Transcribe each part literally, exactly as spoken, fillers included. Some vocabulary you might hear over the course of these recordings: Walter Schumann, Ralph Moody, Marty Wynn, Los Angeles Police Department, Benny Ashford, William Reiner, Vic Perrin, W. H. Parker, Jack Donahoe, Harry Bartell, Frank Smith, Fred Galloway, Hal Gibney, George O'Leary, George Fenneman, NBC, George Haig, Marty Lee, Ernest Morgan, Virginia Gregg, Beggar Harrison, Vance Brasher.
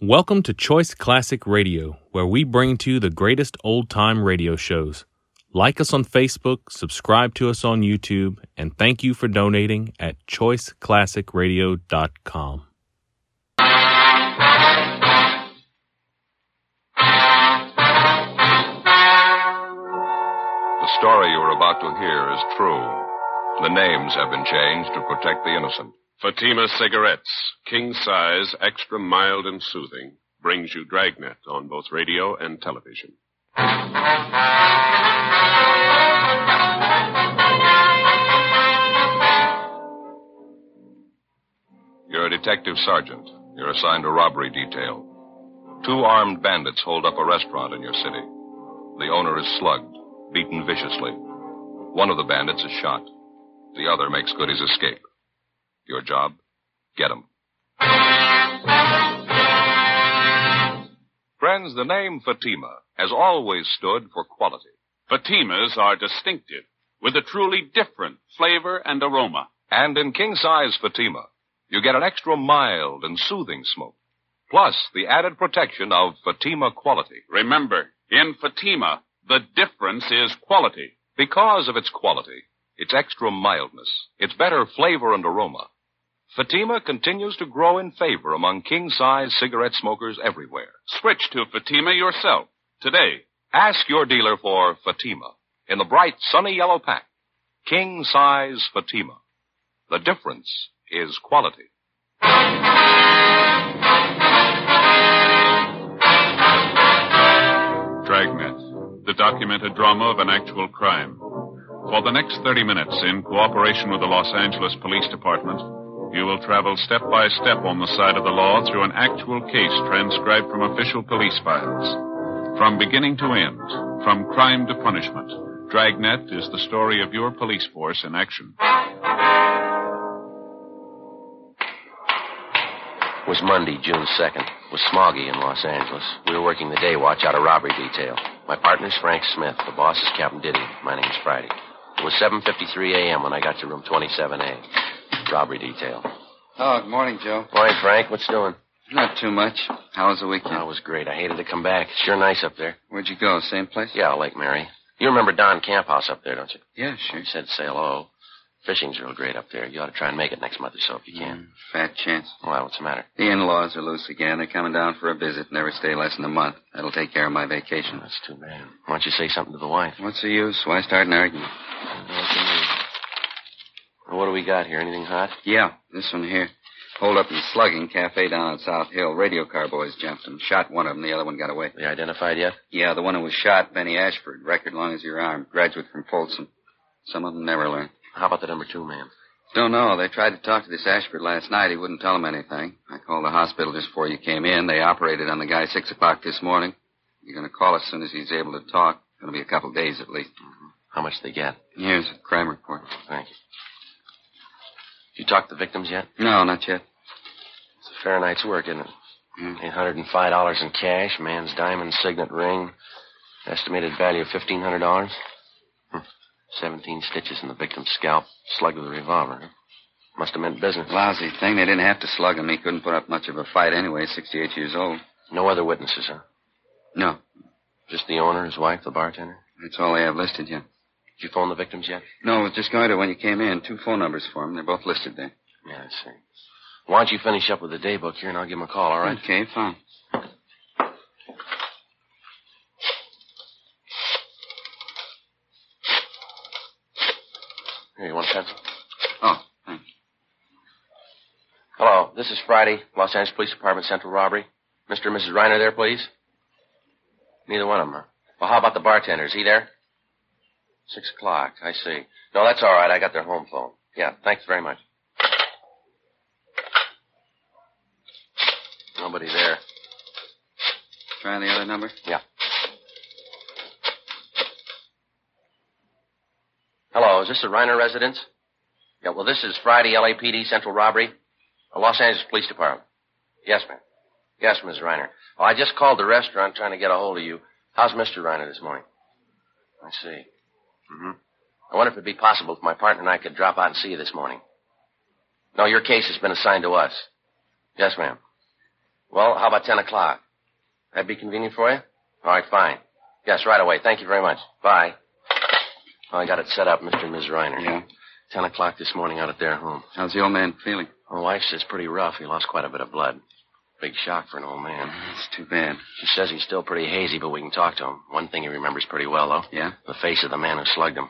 Welcome to Choice Classic Radio, where we bring to you the greatest old-time radio shows. Like us on Facebook, subscribe to us on YouTube, and thank you for donating at choice classic radio dot com. The story you're about to hear is true. The names have been changed to protect the innocent. Fatima Cigarettes, king size, extra mild and soothing, brings you Dragnet on both radio and television. You're a detective sergeant. You're assigned a robbery detail. Two armed bandits hold up a restaurant in your city. The owner is slugged, beaten viciously. One of the bandits is shot. The other makes good his escape. Your job, get them. Friends, the name Fatima has always stood for quality. Fatimas are distinctive, with a truly different flavor and aroma. And in king-size Fatima, you get an extra mild and soothing smoke, plus the added protection of Fatima quality. Remember, in Fatima, the difference is quality. Because of its quality, its extra mildness, its better flavor and aroma, Fatima continues to grow in favor among king-size cigarette smokers everywhere. Switch to Fatima yourself today. Ask your dealer for Fatima in the bright, sunny yellow pack. King-size Fatima. The difference is quality. Dragnet, the documented drama of an actual crime. For the next thirty minutes, in cooperation with the Los Angeles Police Department, you will travel step by step on the side of the law through an actual case transcribed from official police files. From beginning to end, from crime to punishment, Dragnet is the story of your police force in action. It was Monday, June second. It was smoggy in Los Angeles. We were working the day watch out of robbery detail. My partner's Frank Smith. The boss is Captain Diddy. My name's Friday. It was seven fifty-three a.m. when I got to room twenty-seven A. Robbery detail. Oh, good morning, Joe. Morning, Frank. What's doing? Not too much. How was the weekend? Oh, it was great. I hated to come back. It's sure nice up there. Where'd you go? Same place? Yeah, Lake Mary. You remember Don Camphouse up there, don't you? Yeah, sure. He said say hello. Fishing's real great up there. You ought to try and make it next month or so if you can. Mm, fat chance. Why, what's the matter? The in-laws are loose again. They're coming down for a visit. Never stay less than a month. That'll take care of my vacation. Oh, that's too bad. Why don't you say something to the wife? What's the use? Why start an argument? Well, what do we got here? Anything hot? Yeah, this one here. Hold up in Slugging Cafe down on South Hill. Radio car boys jumped him. Shot one of them. The other one got away. They identified yet? Yeah, the one who was shot, Benny Ashford. Record long as your arm. Graduate from Folsom. Some of them never learn. How about the number two man? Don't know. They tried to talk to this Ashford last night. He wouldn't tell them anything. I called the hospital just before you came in. They operated on the guy six o'clock this morning. You're going to call as soon as he's able to talk. It's going to be a couple of days at least. Mm-hmm. How much they get? Here's a crime report. Thank you. You talked to the victims yet? No, not yet. It's a fair night's work, isn't it? Mm-hmm. eight hundred five dollars in cash, man's diamond signet ring, estimated value of fifteen hundred dollars. Hm. Seventeen stitches in the victim's scalp, slugged with a revolver. Huh? Must have meant business. Lousy thing. They didn't have to slug him. He couldn't put up much of a fight anyway, sixty-eight years old. No other witnesses, huh? No. Just the owner, his wife, the bartender? That's all they have listed yet. Did you phone the victims yet? No, I was just going to when you came in. Two phone numbers for them. They're both listed there. Yeah, I see. Why don't you finish up with the day book here and I'll give them a call, all right? Okay, fine. Here, you want a pencil? Oh, thanks. Hello, this is Friday, Los Angeles Police Department, Central Robbery. Mister and Missus Reiner there, please? Neither one of them, huh? Well, how about the bartender? Is he there? Six o'clock, I see. No, that's all right. I got their home phone. Yeah, thanks very much. Nobody there. Try the other number? Yeah. Hello, is this the Reiner residence? Yeah, well, this is Friday, L A P D, Central Robbery, Los Angeles Police Department. Yes, ma'am. Yes, Miz Reiner. Oh, I just called the restaurant trying to get a hold of you. How's Mister Reiner this morning? I see. Mm-hmm. I wonder if it'd be possible if my partner and I could drop out and see you this morning. No, your case has been assigned to us. Yes, ma'am. Well, how about ten o'clock? That'd be convenient for you? All right, fine. Yes, right away. Thank you very much. Bye. Oh, I got it set up, Mister and Missus Reiner. Yeah. Ten o'clock this morning out at their home. How's the old man feeling? My wife says pretty rough. He lost quite a bit of blood. Big shock for an old man. It's too bad. She says he's still pretty hazy, but we can talk to him. One thing he remembers pretty well, though. Yeah? The face of the man who slugged him.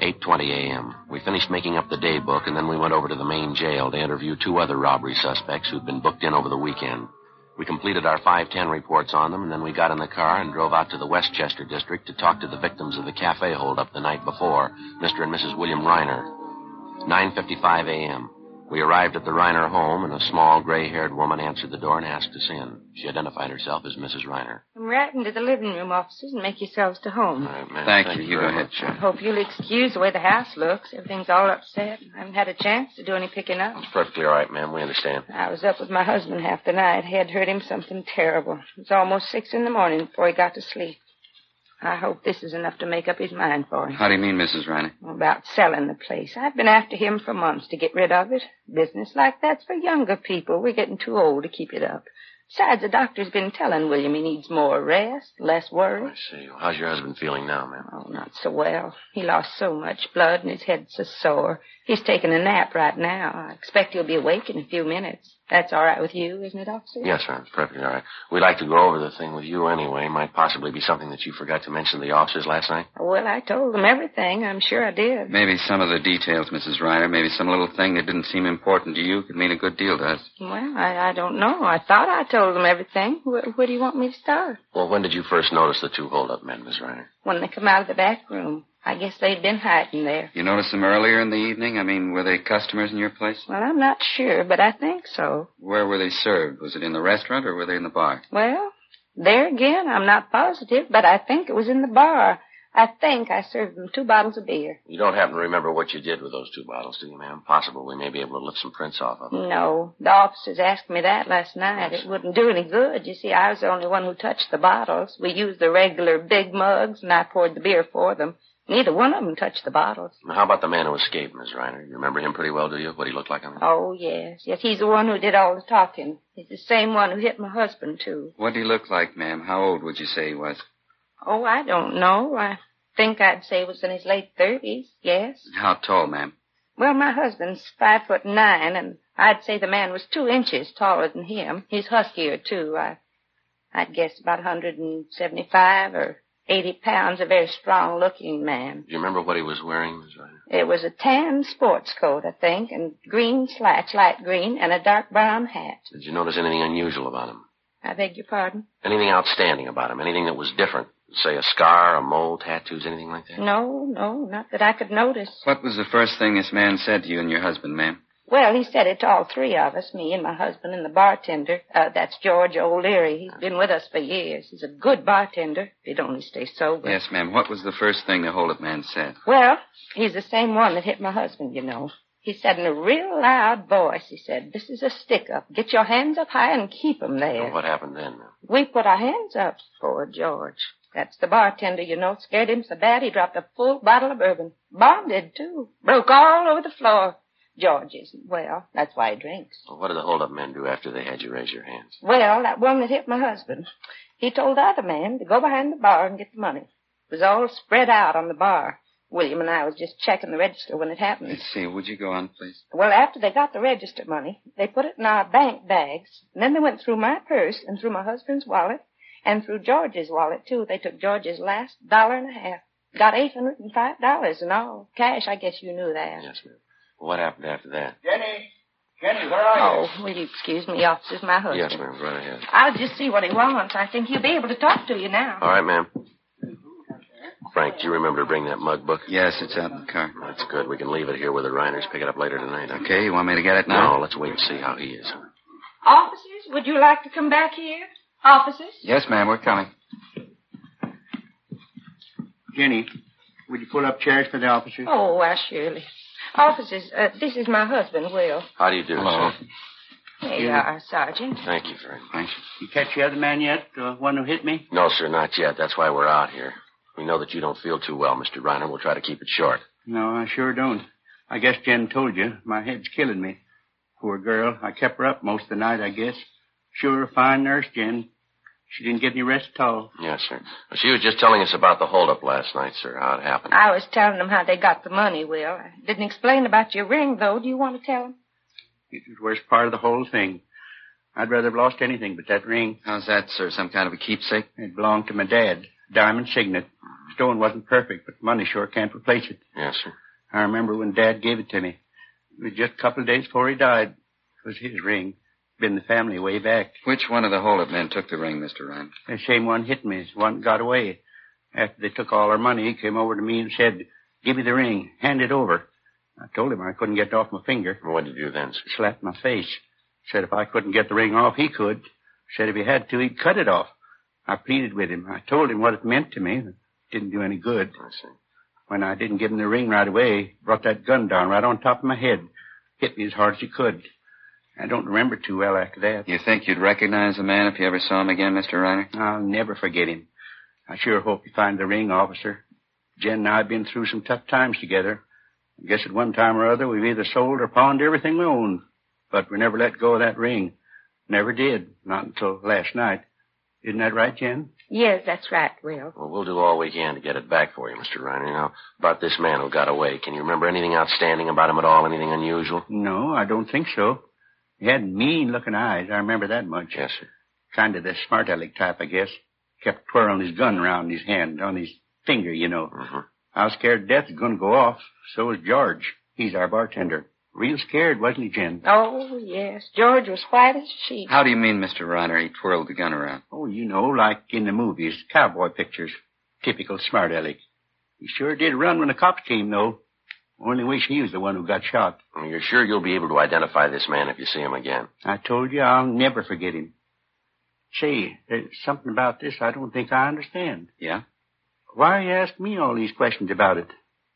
eight twenty a.m. We finished making up the day book, and then we went over to the main jail to interview two other robbery suspects who'd been booked in over the weekend. We completed our five ten reports on them, and then we got in the car and drove out to the Westchester district to talk to the victims of the cafe holdup the night before, Mister and Missus William Reiner. nine fifty-five a.m. We arrived at the Reiner home, and a small, gray-haired woman answered the door and asked us in. She identified herself as Missus Reiner. Come right into the living room, officers, and make yourselves to home. All right, ma'am. Thank, Thank you. You go ahead, sir. I hope you'll excuse the way the house looks. Everything's all upset. I haven't had a chance to do any picking up. It's perfectly all right, ma'am. We understand. I was up with my husband half the night. Head hurt him something terrible. It was almost six in the morning before he got to sleep. I hope this is enough to make up his mind for him. How do you mean, Missus Reiner? About selling the place. I've been after him for months to get rid of it. Business like that's for younger people. We're getting too old to keep it up. Besides, the doctor's been telling William he needs more rest, less worry. I see. How's your husband feeling now, ma'am? Oh, not so well. He lost so much blood and his head's so sore. He's taking a nap right now. I expect he'll be awake in a few minutes. That's all right with you, isn't it, officer? Yes, ma'am. It's perfectly all right. We'd like to go over the thing with you anyway. Might possibly be something that you forgot to mention to the officers last night. Well, I told them everything. I'm sure I did. Maybe some of the details, Missus Reiner, maybe some little thing that didn't seem important to you could mean a good deal to us. Well, I, I don't know. I thought I told them everything. Where, where do you want me to start? Well, when did you first notice the two hold-up men, Miss Reiner? When they come out of the back room. I guess they'd been hiding there. You noticed them earlier in the evening? I mean, were they customers in your place? Well, I'm not sure, but I think so. Where were they served? Was it in the restaurant or were they in the bar? Well, there again, I'm not positive, but I think it was in the bar. I think I served them two bottles of beer. You don't happen to remember what you did with those two bottles, do you, ma'am? Possible we may be able to lift some prints off of them. No. The officers asked me that last night. Yes. It wouldn't do any good. You see, I was the only one who touched the bottles. We used the regular big mugs, and I poured the beer for them. Neither one of them touched the bottles. Now, how about the man who escaped, Miss Reiner? You remember him pretty well, do you? What he looked like on him? Oh, yes. Yes, he's the one who did all the talking. He's the same one who hit my husband, too. What did he look like, ma'am? How old would you say he was? Oh, I don't know. I think I'd say he was in his late thirties, yes. How tall, ma'am? Well, my husband's five foot nine, and I'd say the man was two inches taller than him. He's huskier, too. I, I'd guess about one hundred seventy-five or... eighty pounds, a very strong-looking man. Do you remember what he was wearing, Miss Reiner? It was a tan sports coat, I think, and green slats, light green, and a dark brown hat. Did you notice anything unusual about him? I beg your pardon? Anything outstanding about him, anything that was different? Say, a scar, a mole, tattoos, anything like that? No, no, not that I could notice. What was the first thing this man said to you and your husband, ma'am? Well, he said it to all three of us, me and my husband and the bartender. Uh, that's George O'Leary. He's been with us for years. He's a good bartender. He'd only stay sober. Yes, ma'am. What was the first thing the hold-up man said? Well, he's the same one that hit my husband, you know. He said in a real loud voice, he said, "This is a stick-up. Get your hands up high and keep them there." Well, what happened then, ma'am? We put our hands up. Poor George. That's the bartender, you know. Scared him so bad he dropped a full bottle of bourbon. Bonded, too. Broke all over the floor. George isn't well. That's why he drinks. Well, what did the hold-up men do after they had you raise your hands? Well, that one that hit my husband, he told the other man to go behind the bar and get the money. It was all spread out on the bar. William and I was just checking the register when it happened. Let's see. Would you go on, please? Well, after they got the register money, they put it in our bank bags, and then they went through my purse and through my husband's wallet and through George's wallet, too. They took George's last dollar and a half. Got eight hundred five dollars in all. Cash, I guess you knew that. Yes, ma'am. What happened after that? Jenny! Jenny, where are you? Oh, will you excuse me, officers? My husband. Yes, ma'am. Right ahead. I'll just see what he wants. I think he'll be able to talk to you now. All right, ma'am. Frank, do you remember to bring that mug book? Yes, it's out in the car. That's good. We can leave it here with the Reiners. Pick it up later tonight. Huh? Okay, you want me to get it now? No, let's wait and see how he is. Officers, would you like to come back here? Officers? Yes, ma'am. We're coming. Jenny, would you pull up chairs for the officers? Oh, why, surely. Officers, uh, this is my husband, Will. How do you do, Hello. Sir? There you are, Sergeant. Thank you very much. You catch the other man yet, the uh, one who hit me? No, sir, not yet. That's why we're out here. We know that you don't feel too well, Mister Reiner. We'll try to keep it short. No, I sure don't. I guess Jen told you. My head's killing me. Poor girl. I kept her up most of the night, I guess. Sure, fine nurse, Jim. She didn't get any rest at all. Yes, sir. Well, she was just telling us about the holdup last night, sir, how it happened. I was telling them how they got the money, Will. I didn't explain about your ring, though. Do you want to tell them? It was the worst part of the whole thing. I'd rather have lost anything but that ring. How's that, sir? Some kind of a keepsake? It belonged to my dad. Diamond signet. The stone wasn't perfect, but money sure can't replace it. Yes, sir. I remember when Dad gave it to me. It was just a couple of days before he died. It was his ring. Been the family way back. Which one of the holdup men took the ring, Mister Ryan? The same one hit me. The one got away. After they took all our money, he came over to me and said, "Give me the ring. Hand it over." I told him I couldn't get it off my finger. What did you do then, sir? Slapped my face. Said if I couldn't get the ring off, he could. Said if he had to, he'd cut it off. I pleaded with him. I told him what it meant to me. It didn't do any good. I see. When I didn't give him the ring right away, he brought that gun down right on top of my head. Hit me as hard as he could. I don't remember too well after that. You think you'd recognize the man if you ever saw him again, Mister Reiner? I'll never forget him. I sure hope you find the ring, officer. Jen and I have been through some tough times together. I guess at one time or other we've either sold or pawned everything we owned. But we never let go of that ring. Never did. Not until last night. Isn't that right, Jen? Yes, that's right, Will. Well, we'll do all we can to get it back for you, Mister Reiner. Now, about this man who got away, can you remember anything outstanding about him at all? Anything unusual? No, I don't think so. He had mean-looking eyes. I remember that much. Yes, sir. Kind of the smart-aleck type, I guess. Kept twirling his gun around his hand, on his finger, you know. Mm-hmm. I was scared death was going to go off. So was George. He's our bartender. Real scared, wasn't he, Jen? Oh, yes. George was white as a sheet. How do you mean, Mister Reiner, he twirled the gun around? Oh, you know, like in the movies, cowboy pictures. Typical smart-aleck. He sure did run when the cops came, though. Only wish he was the one who got shot. You're sure you'll be able to identify this man if you see him again? I told you I'll never forget him. Say, there's something about this I don't think I understand. Yeah? Why you ask me all these questions about it?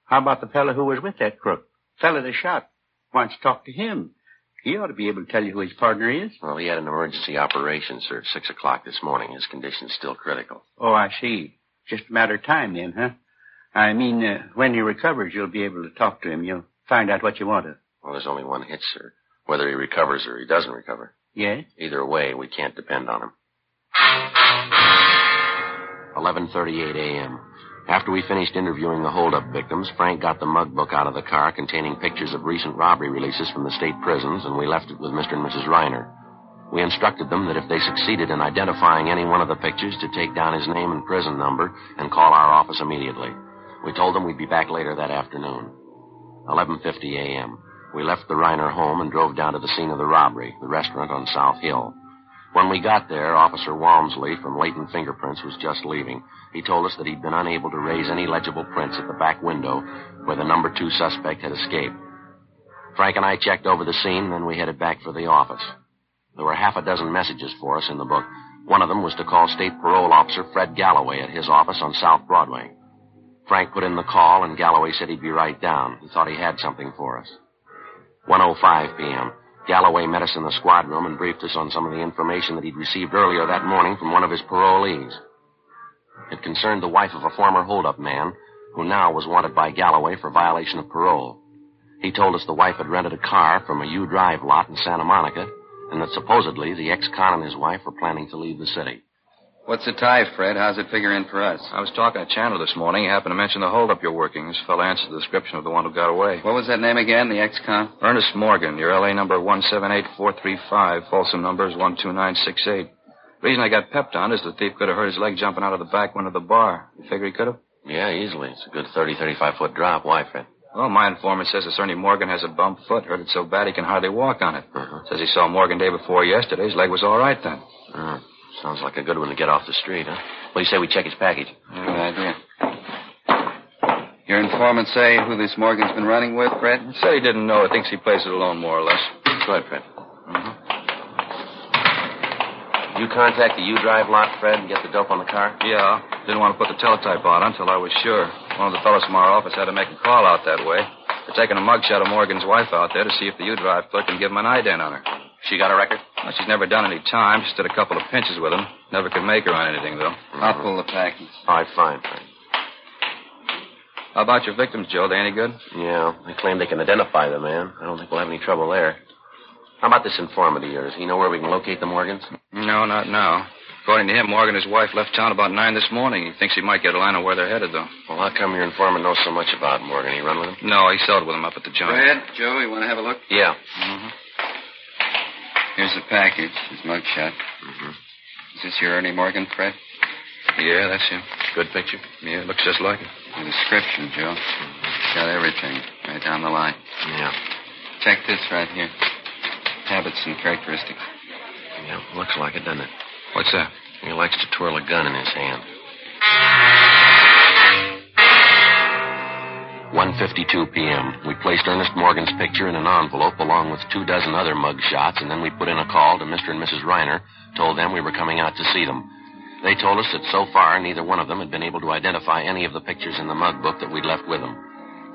How about the fellow who was with that crook? Fellow that shot. Why don't you talk to him? He ought to be able to tell you who his partner is. Well, he had an emergency operation, sir, at six o'clock this morning. His condition's still critical. Oh, I see. Just a matter of time then, huh? I mean, uh, when he recovers, you'll be able to talk to him. You'll find out what you want to. Well, there's only one hit, sir. Whether he recovers or he doesn't recover. Yes? Either way, we can't depend on him. eleven thirty-eight a.m. After we finished interviewing the holdup victims, Frank got the mug book out of the car containing pictures of recent robbery releases from the state prisons, and we left it with Mister and Missus Reiner. We instructed them that if they succeeded in identifying any one of the pictures, to take down his name and prison number and call our office immediately. We told them we'd be back later that afternoon. eleven fifty a.m. We left the Reiner home and drove down to the scene of the robbery, the restaurant on South Hill. When we got there, Officer Walmsley from Leighton Fingerprints was just leaving. He told us that he'd been unable to raise any legible prints at the back window where the number two suspect had escaped. Frank and I checked over the scene, then we headed back for the office. There were half a dozen messages for us in the book. One of them was to call State Parole Officer Fred Galloway at his office on South Broadway. Frank put in the call, and Galloway said he'd be right down. He thought he had something for us. one oh five p.m. Galloway met us in the squad room and briefed us on some of the information that he'd received earlier that morning from one of his parolees. It concerned the wife of a former holdup man, who now was wanted by Galloway for violation of parole. He told us the wife had rented a car from a U Drive lot in Santa Monica, and that supposedly the ex-con and his wife were planning to leave the city. What's the tie, Fred? How's it figure in for us? I was talking to Chandler this morning. He happened to mention the holdup you're working. This fellow answered the description of the one who got away. What was that name again, the ex-con? Ernest Morgan. Your L A number one seven eight four three five. Folsom number is one two nine six eight. The reason I got pepped on is the thief could have hurt his leg jumping out of the back window of the bar. You figure he could have? Yeah, easily. It's a good thirty, thirty-five-foot drop. Why, Fred? Well, my informant says this Ernie Morgan has a bum foot. Hurt it so bad he can hardly walk on it. Uh-huh. Says he saw Morgan day before yesterday. His leg was all right then. Uh-huh. Sounds like a good one to get off the street, huh? What do you say we check his package? Good idea. Your informant say who this Morgan's been running with, Fred? He said he didn't know. He thinks he plays it alone, more or less. Go ahead, Fred. Mm-hmm. You contact the U Drive lot, Fred, and get the dope on the car? Yeah. Didn't want to put the teletype out until I was sure. One of the fellows from our office had to make a call out that way. They're taking a mugshot of Morgan's wife out there to see if the U Drive clerk can give him an ident on her. She got a record? Well, she's never done any time. She stood a couple of pinches with him. Never could make her on anything, though. Mm-hmm. I'll pull the package. All right, fine. How about your victims, Joe? They any good? Yeah, they claim they can identify the man. I don't think we'll have any trouble there. How about this informant of yours? You know where we can locate the Morgans? No, not now. According to him, Morgan and his wife left town about nine this morning. He thinks he might get a line on where they're headed, though. Well, how come your informant knows so much about Morgan? He run with him? No, he sold with him up at the joint. Fred, Joe, you want to have a look? Yeah. Mm-hmm. Here's the package, his mugshot. Mm-hmm. Is this your Ernie Morgan, Fred? Yeah, that's him. Good picture. Yeah, looks just like it. The description, Joe. It's got everything right down the line. Yeah. Check this right here. Habits and characteristics. Yeah, looks like it, doesn't it? What's that? He likes to twirl a gun in his hand. one fifty-two p.m. We placed Ernest Morgan's picture in an envelope along with two dozen other mug shots, and then we put in a call to Mister and Missus Reiner, told them we were coming out to see them. They told us that so far neither one of them had been able to identify any of the pictures in the mug book that we'd left with them.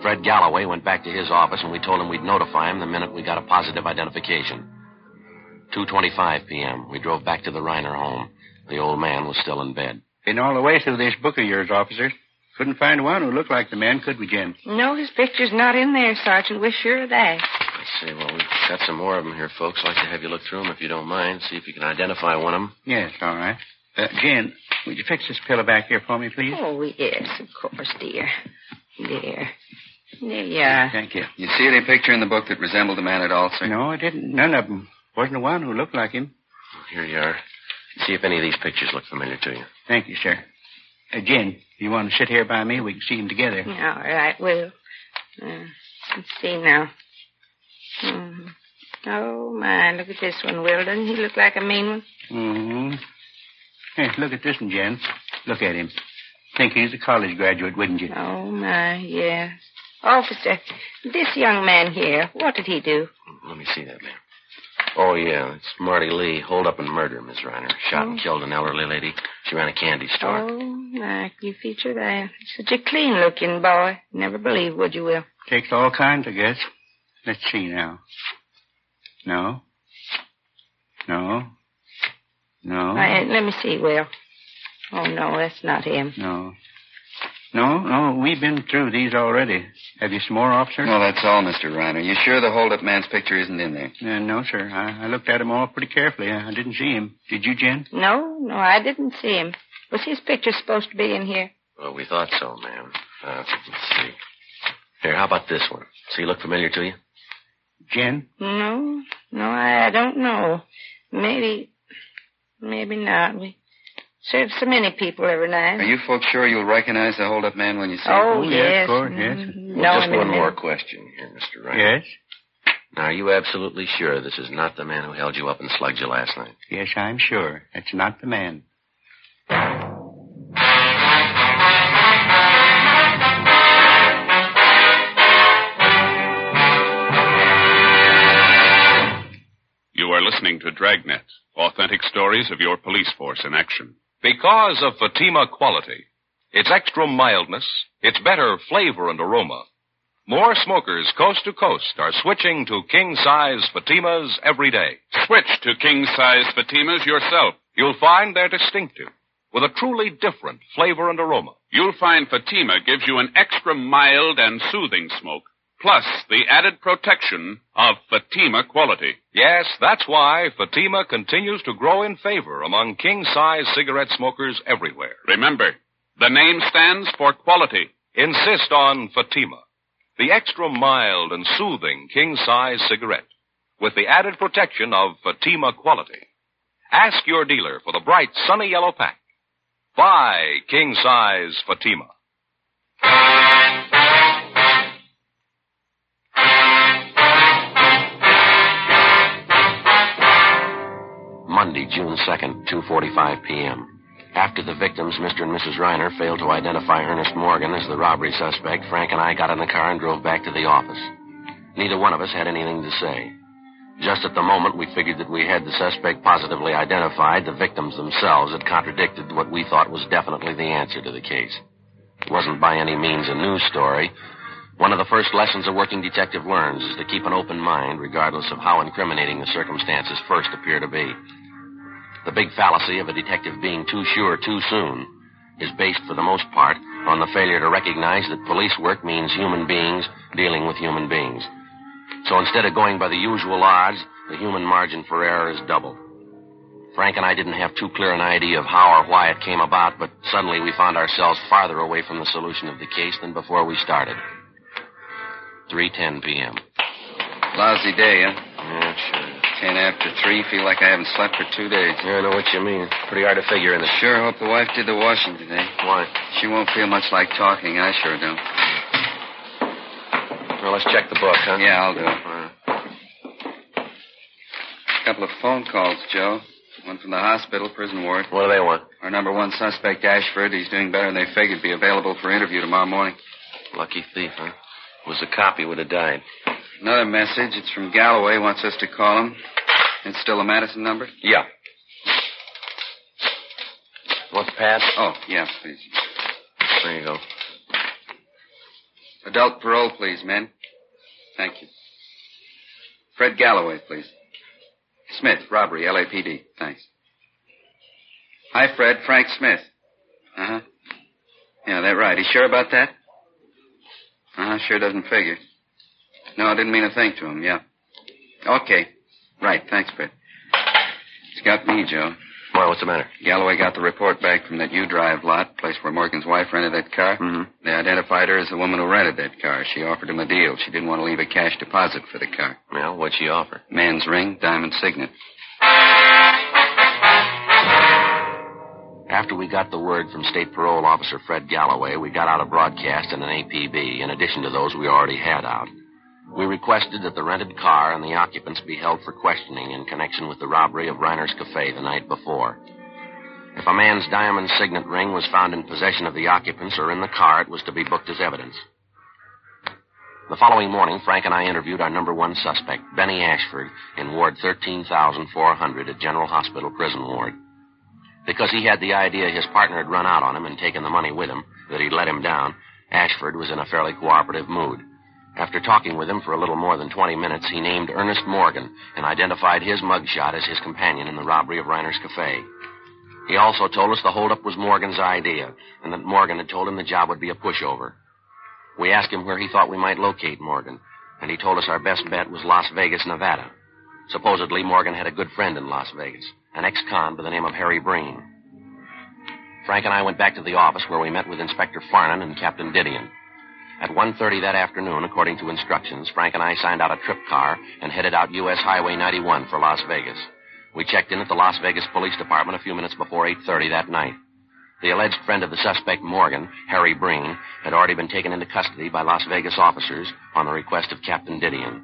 Fred Galloway went back to his office, and we told him we'd notify him the minute we got a positive identification. two twenty-five p.m. We drove back to the Reiner home. The old man was still in bed. Been all the way through this book of yours, officer. Couldn't find one who looked like the man, could we, Jim? No, his picture's not in there, Sergeant. We're sure of that. I say, well, we've got some more of them here, folks. I'd like to have you look through them, if you don't mind. See if you can identify one of them. Yes, all right. Uh, Jen, would you fix this pillow back here for me, please? Oh, yes, of course, dear. Dear. There you are. Thank you. You see any picture in the book that resembled the man at all, sir? No, I didn't. None of them. Wasn't the one who looked like him. Here you are. See if any of these pictures look familiar to you. Thank you, sir. Uh, Jen, you want to sit here by me? We can see them together. All right, well, uh, let's see now. Mm. Oh, my, look at this one, Will. Doesn't he look like a mean one? Mm-hmm. Hey, look at this one, Jen. Look at him. Think he's a college graduate, wouldn't you? Oh, my, yeah. Officer, this young man here, what did he do? Let me see that, ma'am. Oh, yeah, it's Marty Lee. Hold up and murder, Miss Reiner. Shot oh. and killed an elderly lady. She ran a candy store. Oh, Mike, you feature that. Such a clean-looking boy. Never believe, would you, Will? Takes all kinds, I guess. Let's see now. No. No. No. Right, let me see, Will. Oh, no, that's not him. No. No, no, we've been through these already. Have you some more, officer? No, that's all, Mister Reiner. You sure the hold-up man's picture isn't in there? Uh, no, sir. I, I looked at him all pretty carefully. I, I didn't see him. Did you, Jen? No, no, I didn't see him. Was his picture supposed to be in here? Well, we thought so, ma'am. Uh, let's see. Here, how about this one? Does he look familiar to you? Jen? No, no, I, I don't know. Maybe, maybe not. We... Serve so many people every night. Are you folks sure you'll recognize the hold-up man when you see him? Oh, oh yes. yes. Of course, yes. Mm-hmm. Well, no, just one more question here, Mister Reiner. Yes? Now, are you absolutely sure this is not the man who held you up and slugged you last night? Yes, I'm sure. It's not the man. You are listening to Dragnet, authentic stories of your police force in action. Because of Fatima quality, its extra mildness, its better flavor and aroma, more smokers coast to coast are switching to king-size Fatimas every day. Switch to king-size Fatimas yourself. You'll find they're distinctive, with a truly different flavor and aroma. You'll find Fatima gives you an extra mild and soothing smoke, plus the added protection of Fatima quality. Yes, that's why Fatima continues to grow in favor among king-size cigarette smokers everywhere. Remember, the name stands for quality. Insist on Fatima, the extra mild and soothing king-size cigarette with the added protection of Fatima quality. Ask your dealer for the bright, sunny yellow pack. Buy king-size Fatima. Monday, June second, two forty-five p.m. After the victims, Mister and Missus Reiner, failed to identify Ernest Morgan as the robbery suspect, Frank and I got in the car and drove back to the office. Neither one of us had anything to say. Just at the moment we figured that we had the suspect positively identified, the victims themselves had contradicted what we thought was definitely the answer to the case. It wasn't by any means a news story. One of the first lessons a working detective learns is to keep an open mind, regardless of how incriminating the circumstances first appear to be. The big fallacy of a detective being too sure too soon is based, for the most part, on the failure to recognize that police work means human beings dealing with human beings. So instead of going by the usual odds, the human margin for error is double. Frank and I didn't have too clear an idea of how or why it came about, but suddenly we found ourselves farther away from the solution of the case than before we started. three ten p.m. Lousy day, huh? Yeah, sure. Ten after three, feel like I haven't slept for two days. Yeah, I know what you mean. Pretty hard to figure in it. Sure hope the wife did the washing today. Why? She won't feel much like talking. I sure do. Well, let's check the book, huh? Yeah, I'll do it. Right. A couple of phone calls, Joe. One from the hospital, prison ward. What do they want? Our number one suspect, Ashford. He's doing better than they figured. Be available for interview tomorrow morning. Lucky thief, huh? Was a cop, he would have died. Another message. It's from Galloway. Wants us to call him. It's still a Madison number? Yeah. What's Pat? Oh, yeah, please. There you go. Adult parole, please, men. Thank you. Fred Galloway, please. Smith, robbery, L A P D. Thanks. Hi, Fred. Frank Smith. Uh-huh. Yeah, that right. You sure about that? Uh-huh, sure doesn't figure. No, I didn't mean a thing to him, yeah. Okay. Right, thanks, Fred. It's got me, Joe. Why, what's the matter? Galloway got the report back from that U-Drive lot, place where Morgan's wife rented that car. Mm-hmm. They identified her as the woman who rented that car. She offered him a deal. She didn't want to leave a cash deposit for the car. Well, what'd she offer? Man's ring, diamond signet. After we got the word from State Parole Officer Fred Galloway, we got out a broadcast and an A P B, in addition to those we already had out. We requested that the rented car and the occupants be held for questioning in connection with the robbery of Reiner's Cafe the night before. If a man's diamond signet ring was found in possession of the occupants or in the car, it was to be booked as evidence. The following morning, Frank and I interviewed our number one suspect, Benny Ashford, in Ward thirteen thousand four hundred at General Hospital Prison Ward. Because he had the idea his partner had run out on him and taken the money with him, that he'd let him down, Ashford was in a fairly cooperative mood. After talking with him for a little more than twenty minutes, he named Ernest Morgan and identified his mugshot as his companion in the robbery of Reiner's Cafe. He also told us the holdup was Morgan's idea and that Morgan had told him the job would be a pushover. We asked him where he thought we might locate Morgan, and he told us our best bet was Las Vegas, Nevada. Supposedly, Morgan had a good friend in Las Vegas, an ex-con by the name of Harry Breen. Frank and I went back to the office where we met with Inspector Farnan and Captain Didion. At one thirty that afternoon, according to instructions, Frank and I signed out a trip car and headed out U S Highway ninety-one for Las Vegas. We checked in at the Las Vegas Police Department a few minutes before eight thirty that night. The alleged friend of the suspect, Morgan, Harry Breen, had already been taken into custody by Las Vegas officers on the request of Captain Didion.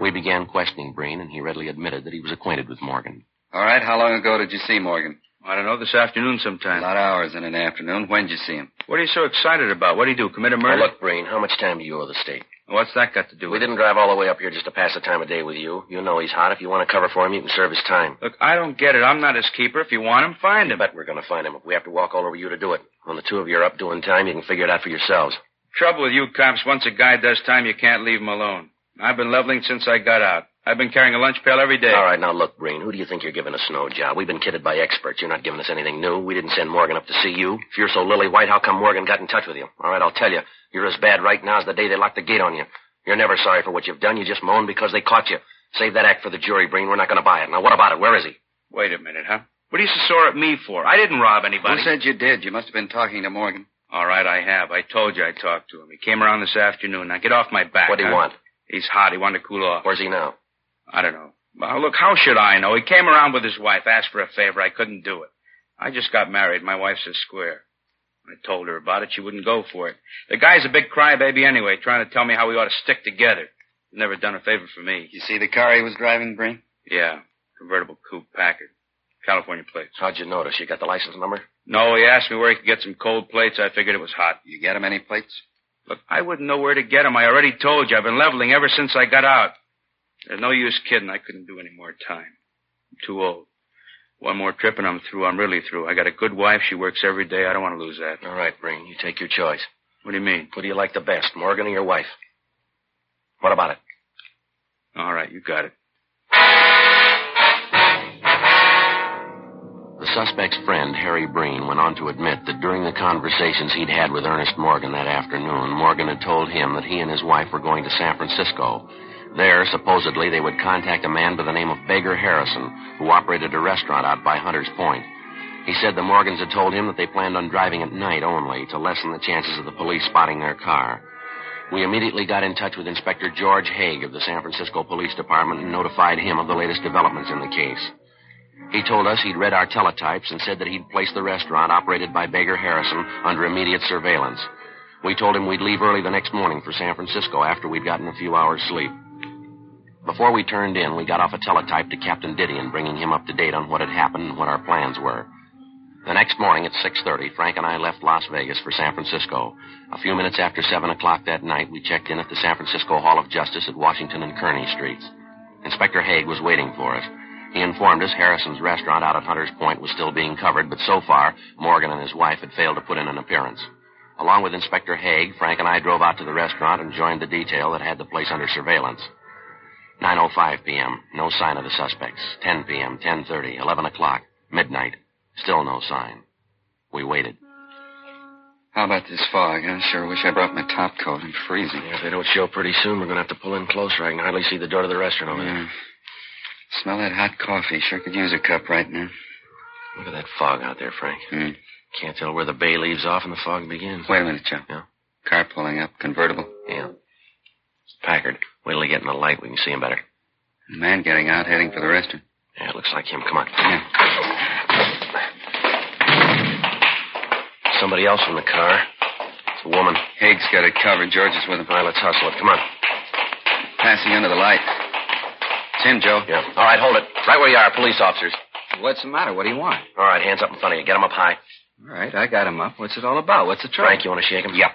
We began questioning Breen, and he readily admitted that he was acquainted with Morgan. All right, how long ago did you see Morgan? I don't know, this afternoon sometime. A lot of hours in an afternoon. When did you see him? What are you so excited about? What did he do, commit a murder? Now look, Breen, how much time do you owe the state? What's that got to do with it? We didn't drive all the way up here just to pass the time of day with you. You know he's hot. If you want to cover for him, you can serve his time. Look, I don't get it. I'm not his keeper. If you want him, find him. I bet we're going to find him. If we have to walk all over you to do it. When the two of you are up doing time, you can figure it out for yourselves. Trouble with you cops, once a guy does time, you can't leave him alone. I've been leveling since I got out. I've been carrying a lunch pail every day. All right, now look, Breen, who do you think you're giving a snow job? We've been kidded by experts. You're not giving us anything new. We didn't send Morgan up to see you. If you're so lily-white, how come Morgan got in touch with you? All right, I'll tell you. You're as bad right now as the day they locked the gate on you. You're never sorry for what you've done. You just moan because they caught you. Save that act for the jury, Breen. We're not going to buy it. Now, what about it? Where is he? Wait a minute, huh? What are you so sore at me for? I didn't rob anybody. Who said you did? You must have been talking to Morgan. All right, I have. I told you I talked to him. He came around this afternoon. Now, get off my back. What do you huh? want? He's hot. He wanted to cool off. Where's he now? I don't know. Well, look, how should I know? He came around with his wife, asked for a favor. I couldn't do it. I just got married. My wife's a square. I told her about it. She wouldn't go for it. The guy's a big crybaby anyway, trying to tell me how we ought to stick together. He's never done a favor for me. You see the car he was driving, Breen? Yeah. Convertible coupe Packard. California plates. How'd you notice? You got the license number? No, he asked me where he could get some cold plates. I figured it was hot. You get him any plates? Look, I wouldn't know where to get him. I already told you. I've been leveling ever since I got out. There's no use kidding. I couldn't do any more time. I'm too old. One more trip and I'm through. I'm really through. I got a good wife. She works every day. I don't want to lose that. All right, Breen. You take your choice. What do you mean? Who do you like the best, Morgan or your wife? What about it? All right, you got it. The suspect's friend, Harry Breen, went on to admit that during the conversations he'd had with Ernest Morgan that afternoon, Morgan had told him that he and his wife were going to San Francisco, There, supposedly, they would contact a man by the name of Beggar Harrison, who operated a restaurant out by Hunter's Point. He said the Morgans had told him that they planned on driving at night only to lessen the chances of the police spotting their car. We immediately got in touch with Inspector George Haig of the San Francisco Police Department and notified him of the latest developments in the case. He told us he'd read our teletypes and said that he'd placed the restaurant operated by Beggar Harrison under immediate surveillance. We told him we'd leave early the next morning for San Francisco after we'd gotten a few hours' sleep. Before we turned in, we got off a teletype to Captain Didion, bringing him up to date on what had happened and what our plans were. The next morning at six thirty, Frank and I left Las Vegas for San Francisco. A few minutes after seven o'clock that night, we checked in at the San Francisco Hall of Justice at Washington and Kearny Streets. Inspector Haig was waiting for us. He informed us Harrison's restaurant out at Hunter's Point was still being covered, but so far, Morgan and his wife had failed to put in an appearance. Along with Inspector Haig, Frank and I drove out to the restaurant and joined the detail that had the place under surveillance. nine oh five p.m., no sign of the suspects. ten p.m., ten thirty, eleven o'clock, midnight. Still no sign. We waited. How about this fog? I sure wish I brought my top coat. I'm freezing. Yeah, if they don't show pretty soon, we're going to have to pull in closer. I can hardly see the door to the restaurant over yeah. there. Smell that hot coffee. Sure could use a cup right now. Look at that fog out there, Frank. Mm. Can't tell where the bay leaves off and the fog begins. Wait a minute, Joe. Yeah? Car pulling up. Convertible. Yeah. It's Packard. Wait till they get in the light. We can see him better. The man getting out, heading for the restaurant. Yeah, it looks like him. Come on. Yeah. Somebody else in the car. It's a woman. Haig's got it covered. George is with him. All right, let's hustle it. Come on. Passing under the light. It's him, Joe. Yeah. All right, hold it. Right where you are, police officers. What's the matter? What do you want? All right, hands up in front of you. Get them up high. All right, I got him up. What's it all about? What's the trouble? Frank, you want to shake him? Yep.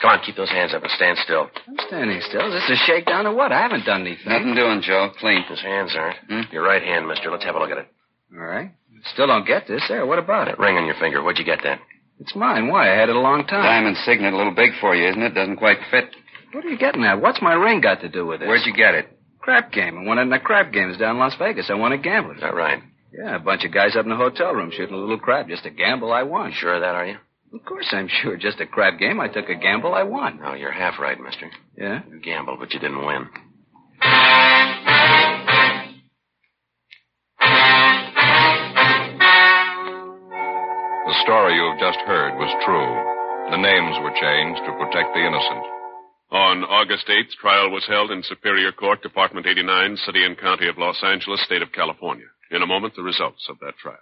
Come on, keep those hands up and stand still. I'm standing still. This is a shakedown or what? I haven't done anything. Nothing doing, Joe. Clean. His hands aren't. Hmm? Your right hand, mister. Let's have a look at it. All right. Still don't get this. There, what about it? That ring on your finger. Where'd you get that? It's mine. Why? I had it a long time. Diamond signet. A little big for you, isn't it? Doesn't quite fit. What are you getting at? What's my ring got to do with it? Where'd you get it? Crap game. I won it in a crap game. It's down in Las Vegas. I won a gambler. Is that right? Yeah, a bunch of guys up in a hotel room shooting a little crap. Just a gamble I won. You sure of that, are you? Of course I'm sure. Just a crap game. I took a gamble I won. Oh, you're half right, mister. Yeah? You gambled, but you didn't win. The story you have just heard was true. The names were changed to protect the innocent. On August eighth, trial was held in Superior Court, Department eighty-nine, City and County of Los Angeles, State of California. In a moment, the results of that trial.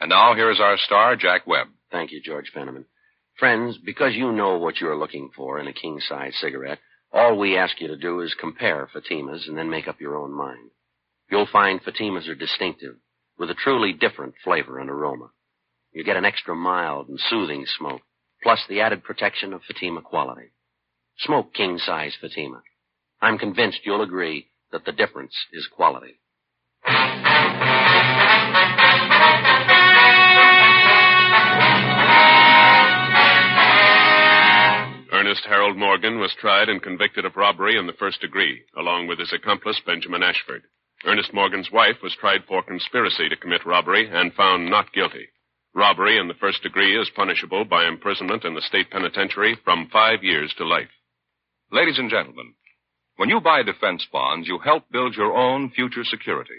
And now, here is our star, Jack Webb. Thank you, George Fenneman. Friends, because you know what you're looking for in a king-size cigarette, all we ask you to do is compare Fatimas and then make up your own mind. You'll find Fatimas are distinctive, with a truly different flavor and aroma. You get an extra mild and soothing smoke, plus the added protection of Fatima quality. Smoke king-size Fatima. I'm convinced you'll agree that the difference is quality. Ernest Harold Morgan was tried and convicted of robbery in the first degree, along with his accomplice, Benjamin Ashford. Ernest Morgan's wife was tried for conspiracy to commit robbery and found not guilty. Robbery in the first degree is punishable by imprisonment in the state penitentiary from five years to life. Ladies and gentlemen, when you buy defense bonds, you help build your own future security.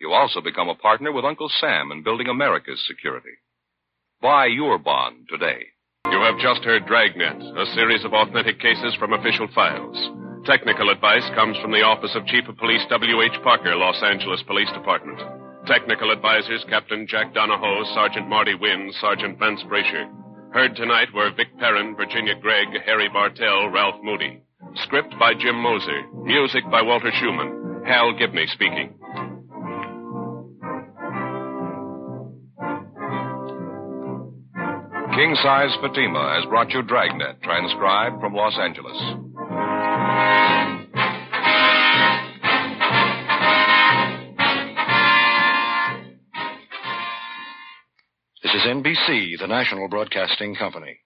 You also become a partner with Uncle Sam in building America's security. Buy your bond today. You have just heard Dragnet, a series of authentic cases from official files. Technical advice comes from the Office of Chief of Police W. H. Parker, Los Angeles Police Department. Technical advisors Captain Jack Donahoe, Sergeant Marty Wynn, Sergeant Vance Brasher. Heard tonight were Vic Perrin, Virginia Gregg, Harry Bartell, Ralph Moody. Script by Jim Moser. Music by Walter Schumann. Hal Gibney speaking. King Size Fatima has brought you Dragnet, transcribed from Los Angeles. This is N B C, the national broadcasting company.